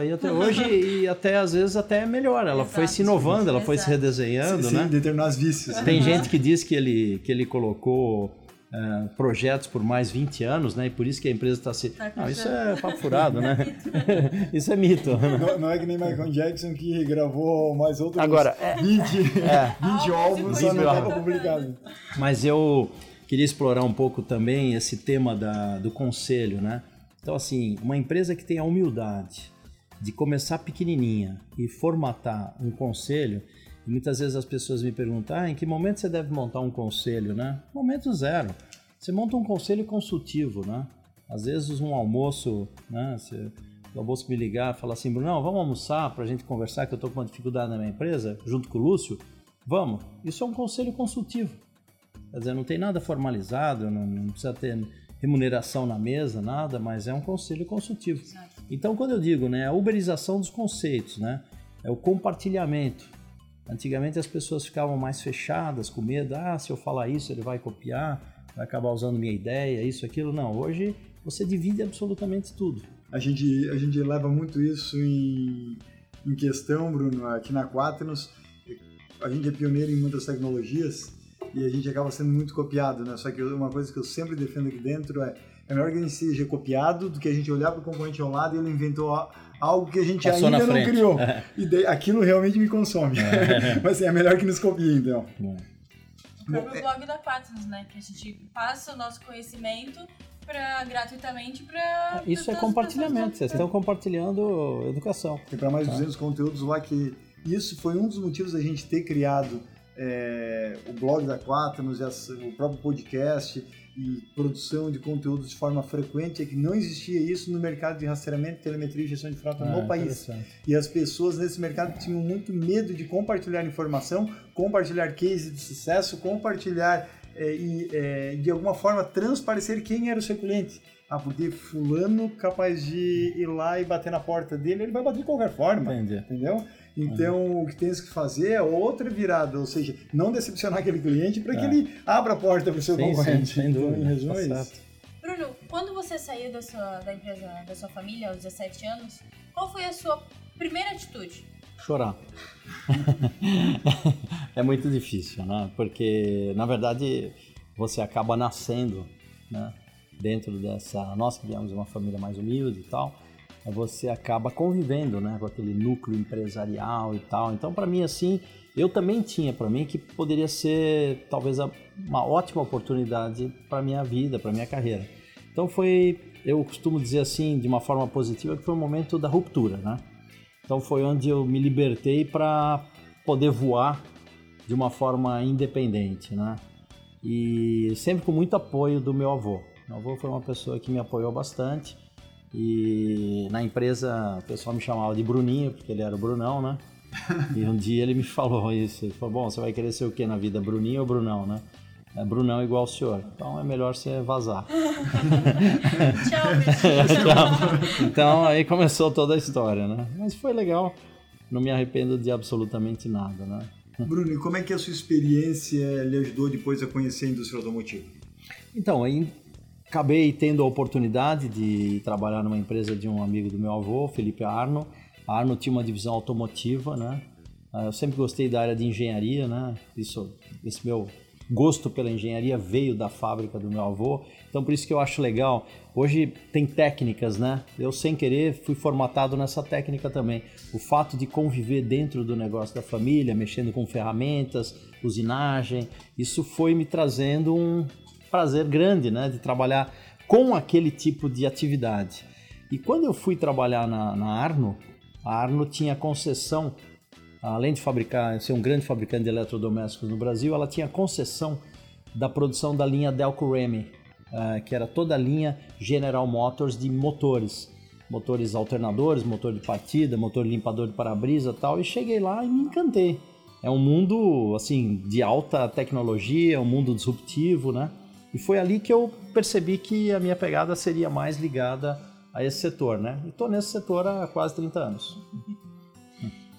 aí até hoje. E até, às vezes, até melhor. Ela foi se inovando, ela foi se redesenhando, né? Sim, determinados vícios. Tem gente que diz que ele colocou projetos por mais 20 anos, né? E por isso que a empresa está se... Não, isso é papo furado, né? Isso é mito. Não é que nem Michael Jackson que gravou mais outros... Agora, 20 álbuns e não estava publicado. Mas eu queria explorar um pouco também esse tema do conselho, né? Então, assim, uma empresa que tem a humildade de começar pequenininha e formatar um conselho... Muitas vezes as pessoas me perguntam, em que momento você deve montar um conselho, né? Momento zero. Você monta um conselho consultivo, né? Às vezes um almoço, né? Dalbosco me ligar e falar assim, Bruno, não, vamos almoçar para a gente conversar que eu estou com uma dificuldade na minha empresa, junto com o Lúcio, vamos. Isso é um conselho consultivo. Quer dizer, não tem nada formalizado, não precisa ter remuneração na mesa, nada, mas é um conselho consultivo. Exato. Então, quando eu digo, né, a uberização dos conceitos, né, é o compartilhamento. Antigamente as pessoas ficavam mais fechadas, com medo, se eu falar isso ele vai copiar, vai acabar usando minha ideia, isso, aquilo. Não, hoje você divide absolutamente tudo. A gente leva muito isso em questão, Bruno, aqui na Quaternos. A gente é pioneiro em muitas tecnologias e a gente acaba sendo muito copiado, né? Só que uma coisa que eu sempre defendo aqui dentro é melhor que a gente seja copiado do que a gente olhar para o concorrente ao lado e ele inventou algo que a gente passou ainda não criou. E aquilo realmente me consome. Mas é melhor que nos copie, então. O próprio blog da Quaternos, né? Que a gente passa o nosso conhecimento gratuitamente para... Isso é compartilhamento. Vocês estão compartilhando educação. Tem para mais de 200 conteúdos lá que... Isso foi um dos motivos da gente ter criado o blog da Quaternos, o próprio podcast e produção de conteúdos de forma frequente, que não existia isso no mercado de rastreamento, telemetria e gestão de frota no país. E as pessoas nesse mercado tinham muito medo de compartilhar informação, compartilhar case de sucesso, compartilhar de alguma forma transparecer quem era o seu cliente. Porque fulano capaz de ir lá e bater na porta dele, ele vai bater de qualquer forma. Entendi. Entendeu? Então, o que tens que fazer é outra virada, ou seja, não decepcionar aquele cliente para que ele abra a porta para o seu concorrente. Sim, sem dúvida. Então, em resumo, é isso. Bruno, quando você saiu da empresa da sua família aos 17 anos, qual foi a sua primeira atitude? Chorar. É muito difícil, né? Porque, na verdade, você acaba nascendo, né? Dentro dessa... Nós que viemos de uma família mais humilde e tal... você acaba convivendo, né, com aquele núcleo empresarial e tal. Então, para mim, assim, eu também tinha para mim que poderia ser talvez uma ótima oportunidade para minha vida, para minha carreira. Então foi, eu costumo dizer assim, de uma forma positiva, que foi o momento da ruptura, né? Então foi onde eu me libertei para poder voar de uma forma independente, né? E sempre com muito apoio do meu avô. Meu avô foi uma pessoa que me apoiou bastante. E na empresa o pessoal me chamava de Bruninho, porque ele era o Brunão, né? E um dia ele me falou isso, ele falou, bom, você vai querer ser o quê na vida, Bruninho ou Brunão, né? Brunão igual o senhor, então é melhor você vazar. Tchau, bicho. Então aí começou toda a história, né? Mas foi legal, não me arrependo de absolutamente nada, né? Bruno, e como é que a sua experiência lhe ajudou depois a conhecer a indústria automotiva? Então, aí... Acabei tendo a oportunidade de trabalhar numa empresa de um amigo do meu avô, Felipe Arno. A Arno tinha uma divisão automotiva, né? Eu sempre gostei da área de engenharia, né? Esse meu gosto pela engenharia veio da fábrica do meu avô. Então, por isso que eu acho legal. Hoje tem técnicas, né? Eu, sem querer, fui formatado nessa técnica também. O fato de conviver dentro do negócio da família, mexendo com ferramentas, usinagem, isso foi me trazendo um... prazer grande, né, de trabalhar com aquele tipo de atividade. E quando eu fui trabalhar na Arno, a Arno tinha concessão, além de ser um grande fabricante de eletrodomésticos no Brasil, ela tinha concessão da produção da linha Delco Remy, que era toda a linha General Motors de motores. Motores alternadores, motor de partida, motor limpador de para-brisa e tal. E cheguei lá e me encantei. É um mundo, assim, de alta tecnologia, um mundo disruptivo, né? E foi ali que eu percebi que a minha pegada seria mais ligada a esse setor, né? E estou nesse setor há quase 30 anos.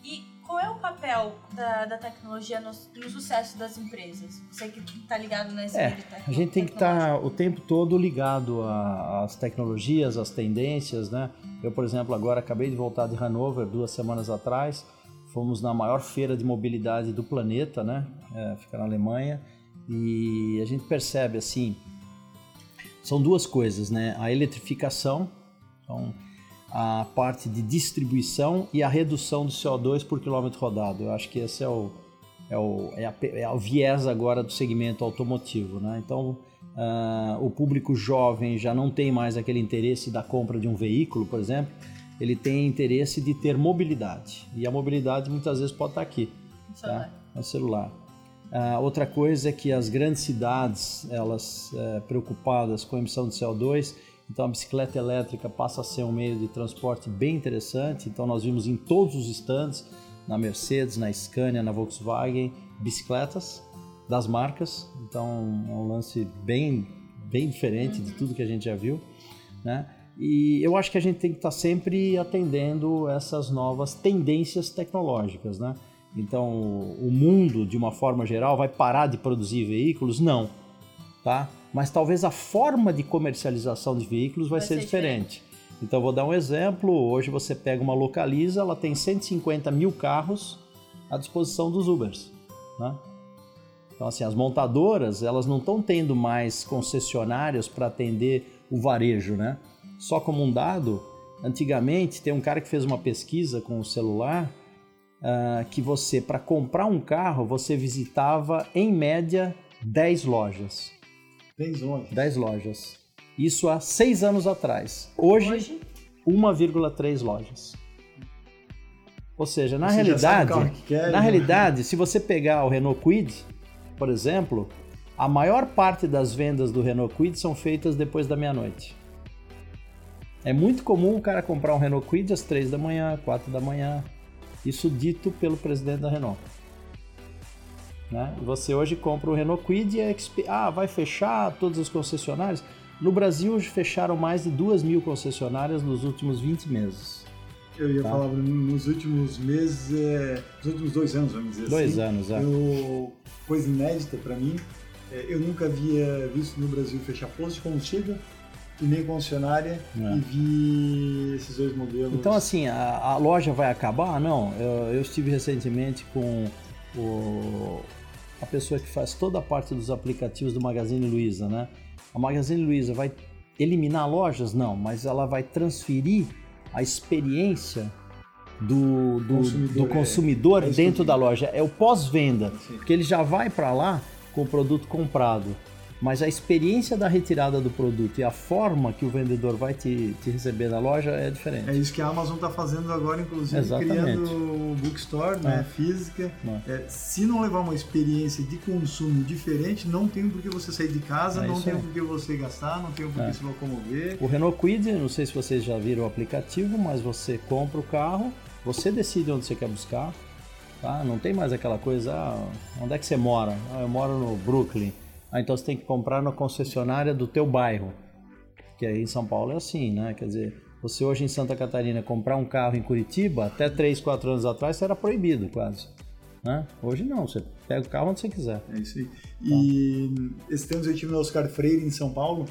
E qual é o papel da tecnologia no sucesso das empresas? Você que está ligado nesse meio de tecnologia. A gente tem que estar o tempo todo ligado às tecnologias, às tendências, né? Eu, por exemplo, agora acabei de voltar de Hanover 2 semanas atrás. Fomos na maior feira de mobilidade do planeta, né? Fica na Alemanha. E a gente percebe, assim, são duas coisas, né? A eletrificação, então, a parte de distribuição e a redução do CO2 por quilômetro rodado. Eu acho que esse é o viés agora do segmento automotivo, né? Então, o público jovem já não tem mais aquele interesse da compra de um veículo, por exemplo. Ele tem interesse de ter mobilidade. E a mobilidade muitas vezes pode estar aqui, tá? No celular. Outra coisa é que as grandes cidades, elas preocupadas com a emissão de CO2, Então a bicicleta elétrica passa a ser um meio de transporte bem interessante. Então nós vimos em todos os stands, na Mercedes, na Scania, na Volkswagen, bicicletas das marcas. Então é um lance bem diferente de tudo que a gente já viu, né? E eu acho que a gente tem que estar sempre atendendo essas novas tendências tecnológicas, né? Então o mundo, de uma forma geral, vai parar de produzir veículos? Não, tá? Mas talvez a forma de comercialização de veículos vai ser diferente. Então, vou dar um exemplo. Hoje você pega uma Localiza, ela tem 150 mil carros à disposição dos Ubers, né? Então, assim, as montadoras, elas não estão tendo mais concessionárias para atender o varejo, né? Só como um dado, antigamente, tem um cara que fez uma pesquisa com o celular, que você, para comprar um carro, você visitava, em média, 10 lojas. 10 lojas. 10 lojas. Isso há 6 anos atrás. Hoje? 1,3 lojas. Ou seja, na realidade, se você pegar o Renault Kwid, por exemplo, a maior parte das vendas do Renault Kwid são feitas depois da meia-noite. É muito comum o cara comprar um Renault Kwid às 3 da manhã, 4 da manhã. Isso dito pelo presidente da Renault, né? E você hoje compra o Renault Kwid e vai fechar todas as concessionárias. No Brasil, hoje fecharam mais de 2.000 concessionárias nos últimos 20 meses. Eu ia falar, nos últimos meses, nos últimos 2 anos, vamos dizer assim. 2 anos, é. Coisa inédita para mim, eu nunca havia visto no Brasil fechar posto de combustível e nem concessionária, e vi esses 2 modelos. Então, assim, a loja vai acabar? Não, eu estive recentemente com a pessoa que faz toda a parte dos aplicativos do Magazine Luiza, né? A Magazine Luiza vai eliminar lojas? Não, mas ela vai transferir a experiência do consumidor dentro da loja. É o pós-venda, porque ele já vai para lá com o produto comprado. Mas a experiência da retirada do produto e a forma que o vendedor vai te receber na loja é diferente. É isso que a Amazon está fazendo agora, inclusive. Exatamente. Criando o bookstore, né, física. Se não levar uma experiência de consumo diferente, não tem por que você sair de casa, não tem por que você gastar, não tem por que se locomover. O Renault Kwid, não sei se vocês já viram o aplicativo, mas você compra o carro, você decide onde você quer buscar, tá? Não tem mais aquela coisa, onde é que você mora? Eu moro no Brooklyn. Então você tem que comprar na concessionária do teu bairro, que aí em São Paulo é assim, né? Quer dizer, você hoje em Santa Catarina comprar um carro em Curitiba, até 3, 4 anos atrás era proibido quase, né? Hoje não, você pega o carro onde você quiser. É isso aí. Tá. E esse tempo eu estive no Oscar Freire em São Paulo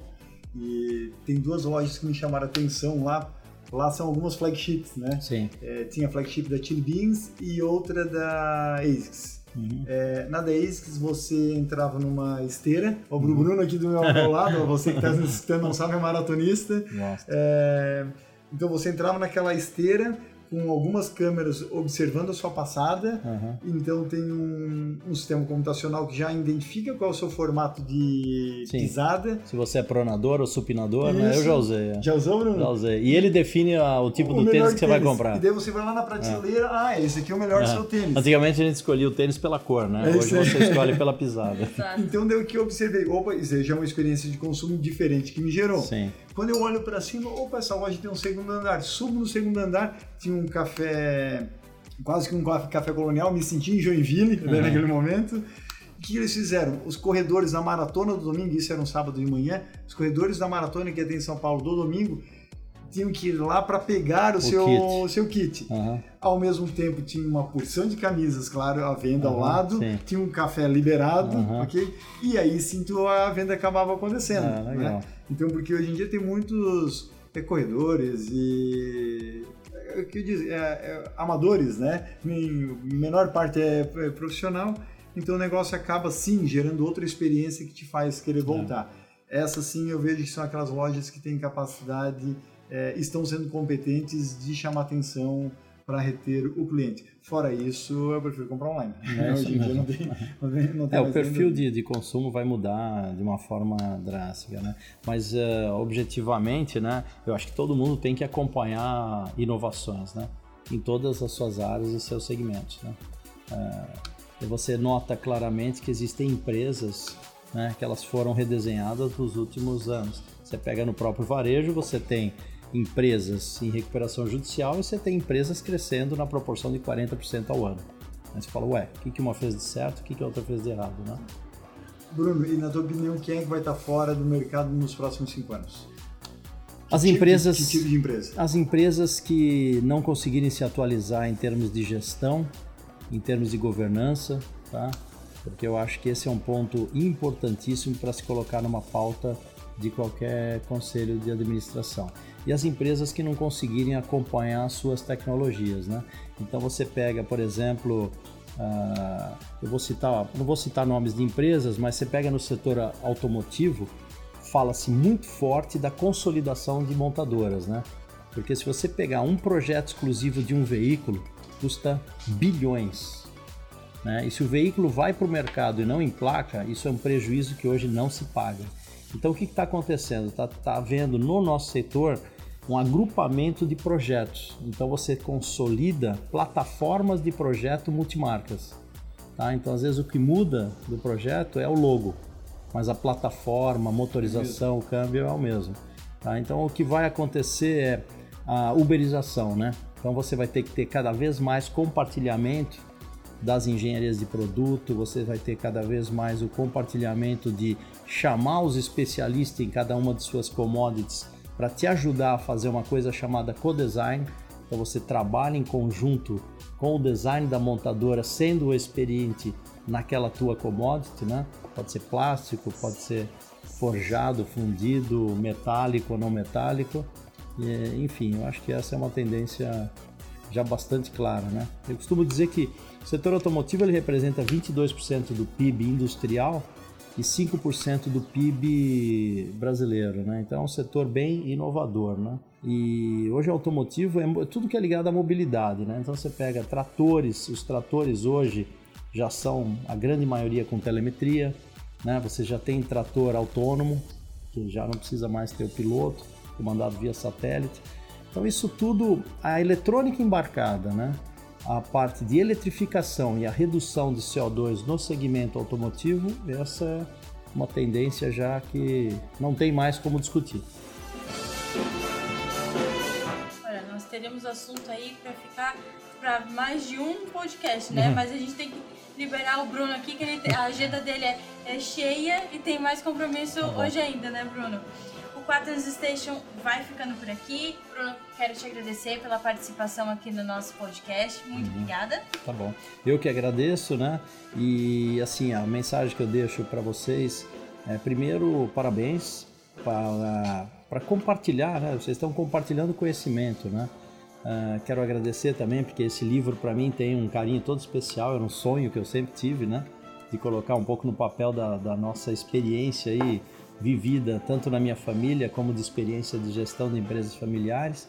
e tem 2 lojas que me chamaram a atenção lá. Lá são algumas flagships, né? Sim. Tinha a flagship da Chili Beans e outra da ASICS. Uhum. Na da ASICS você entrava numa esteira. O Bruno aqui do meu lado, você que está nos escutando não sabe, é maratonista. Então você entrava naquela esteira com algumas câmeras observando a sua passada. Então tem um sistema computacional que já identifica qual é o seu formato de pisada. Se você é pronador ou supinador, né? Eu já usei. Já usou, Bruno? Já usei. E ele define o tipo do tênis que você vai comprar. E daí você vai lá na prateleira, esse aqui é o melhor seu tênis. Antigamente a gente escolhia o tênis pela cor, né? Hoje você escolhe pela pisada. Então daí o que eu observei, isso já é uma experiência de consumo diferente que me gerou. Sim. Quando eu olho para cima, essa loja tem um segundo andar. Subo no segundo andar, tinha um café, quase que um café colonial, me senti em Joinville naquele momento. O que eles fizeram? Os corredores da maratona do domingo, isso era um sábado de manhã, os corredores da maratona que tem em São Paulo do domingo, tinham que ir lá para pegar o seu kit. Ao mesmo tempo, tinha uma porção de camisas, claro, à venda ao lado, tinha um café liberado, ok? E aí, a venda acabava acontecendo, né? Então, porque hoje em dia tem muitos corredores e... o que eu digo, amadores, né? Menor parte é profissional, então o negócio acaba, sim, gerando outra experiência que te faz querer voltar. Essas, sim, eu vejo que são aquelas lojas que têm capacidade... estão sendo competentes de chamar atenção para reter o cliente. Fora isso, eu prefiro comprar online. Hoje em dia não tem o perfil de consumo vai mudar de uma forma drástica, né? Mas objetivamente, né, eu acho que todo mundo tem que acompanhar inovações, né, em todas as suas áreas e seus segmentos, né? Você nota claramente que existem empresas né, que elas foram redesenhadas nos últimos anos. Você pega no próprio varejo, você tem empresas em recuperação judicial e você tem empresas crescendo na proporção de 40% ao ano. Aí você fala, ué, o que uma fez de certo, o que a outra fez de errado, né? Bruno, e na tua opinião, quem é que vai estar fora do mercado nos próximos 5 anos? Que tipo de empresa? As empresas que não conseguirem se atualizar em termos de gestão, em termos de governança, tá? Porque eu acho que esse é um ponto importantíssimo para se colocar numa pauta de qualquer conselho de administração. E as empresas que não conseguirem acompanhar suas tecnologias, né? Então você pega, por exemplo, não vou citar nomes de empresas, mas você pega no setor automotivo, fala-se muito forte da consolidação de montadoras, né? Porque se você pegar um projeto exclusivo de um veículo, custa bilhões, né? E se o veículo vai para o mercado e não emplaca, isso é um prejuízo que hoje não se paga. Então o que está acontecendo? Está havendo no nosso setor um agrupamento de projetos. Então você consolida plataformas de projeto multimarcas, tá? Então às vezes o que muda do projeto é o logo, mas a plataforma, a motorização, o câmbio é o mesmo, tá? Então o que vai acontecer é a uberização, né? Então você vai ter que ter cada vez mais compartilhamento das engenharias de produto, você vai ter cada vez mais o compartilhamento de chamar os especialistas em cada uma de suas commodities para te ajudar a fazer uma coisa chamada co-design. Então você trabalha em conjunto com o design da montadora, sendo o experiente naquela tua commodity, né? Pode ser plástico, pode ser forjado, fundido, metálico ou não metálico. E, enfim, eu acho que essa é uma tendência já bastante clara, né? Eu costumo dizer que o setor automotivo ele representa 22% do PIB industrial e 5% do PIB brasileiro, né? Então é um setor bem inovador, né? E hoje o automotivo é tudo que é ligado à mobilidade, né? Então você pega tratores, os tratores hoje já são a grande maioria com telemetria, né? Você já tem trator autônomo, que já não precisa mais ter o piloto, comandado via satélite. Então isso tudo, a eletrônica embarcada, né? A parte de eletrificação e a redução de CO2 no segmento automotivo, essa é uma tendência já que não tem mais como discutir. Olha, nós teremos assunto aí para ficar para mais de um podcast, né? Uhum. Mas a gente tem que liberar o Bruno aqui, que a agenda dele é cheia e tem mais compromisso hoje ainda, né, Bruno? O 4 News Station vai ficando por aqui. Bruno, quero te agradecer pela participação aqui no nosso podcast. Muito obrigada. Tá bom. Eu que agradeço, né? E assim, a mensagem que eu deixo para vocês é, primeiro, parabéns para compartilhar, né? Vocês estão compartilhando conhecimento, né? Quero agradecer também, porque esse livro para mim tem um carinho todo especial, era um sonho que eu sempre tive, né? De colocar um pouco no papel da nossa experiência aí, vivida tanto na minha família como de experiência de gestão de empresas familiares,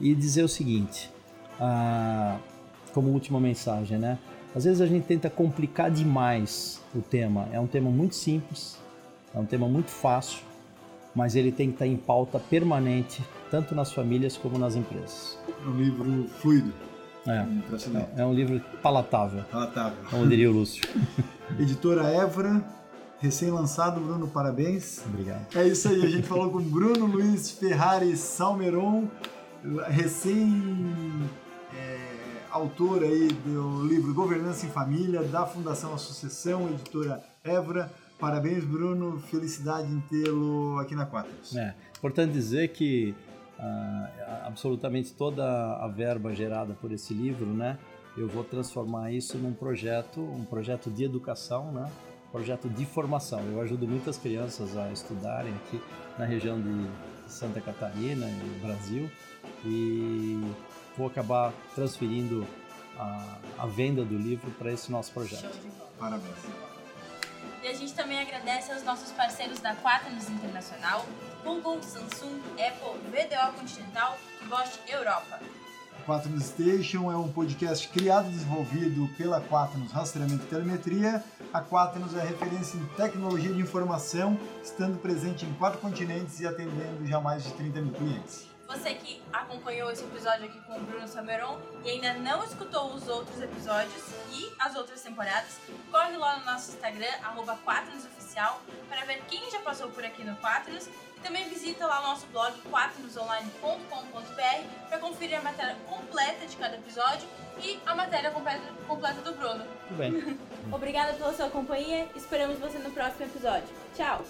e dizer o seguinte, como última mensagem, né? Às vezes a gente tenta complicar demais o tema, é um tema muito simples, é um tema muito fácil, mas ele tem que estar em pauta permanente, tanto nas famílias como nas empresas. É um livro fluido. É um livro palatável, como diria o Lúcio. Editora Évora, recém-lançado, Bruno, parabéns. Obrigado. É isso aí, a gente falou com Bruno Luiz Ferrari Salmeron, recém-autor aí do livro Governança em Família, da Fundação Associação, Editora Évora. Parabéns, Bruno, felicidade em tê-lo aqui na Quaternos. É, importante dizer que absolutamente toda a verba gerada por esse livro, né, eu vou transformar isso num projeto, de educação, né? Projeto de formação. Eu ajudo muitas crianças a estudarem aqui na região de Santa Catarina e Brasil, e vou acabar transferindo a venda do livro para esse nosso projeto. Show de bola. Parabéns. E a gente também agradece aos nossos parceiros da Quaternos Internacional, Google, Samsung, Apple, VDO Continental e Bosch Europa. Quaternos Station é um podcast criado e desenvolvido pela Quaternos Rastreamento e Telemetria. A Quaternos é referência em tecnologia de informação, estando presente em 4 continentes e atendendo já mais de 30 mil clientes. Você que acompanhou esse episódio aqui com o Bruno Salmeron e ainda não escutou os outros episódios e as outras temporadas, corre lá no nosso Instagram, @4nosoficial, para ver quem já passou por aqui no 4nos. E também visita lá o nosso blog 4nosonline.com.br para conferir a matéria completa de cada episódio e a matéria completa do Bruno. Muito bem. Obrigada pela sua companhia. Esperamos você no próximo episódio. Tchau!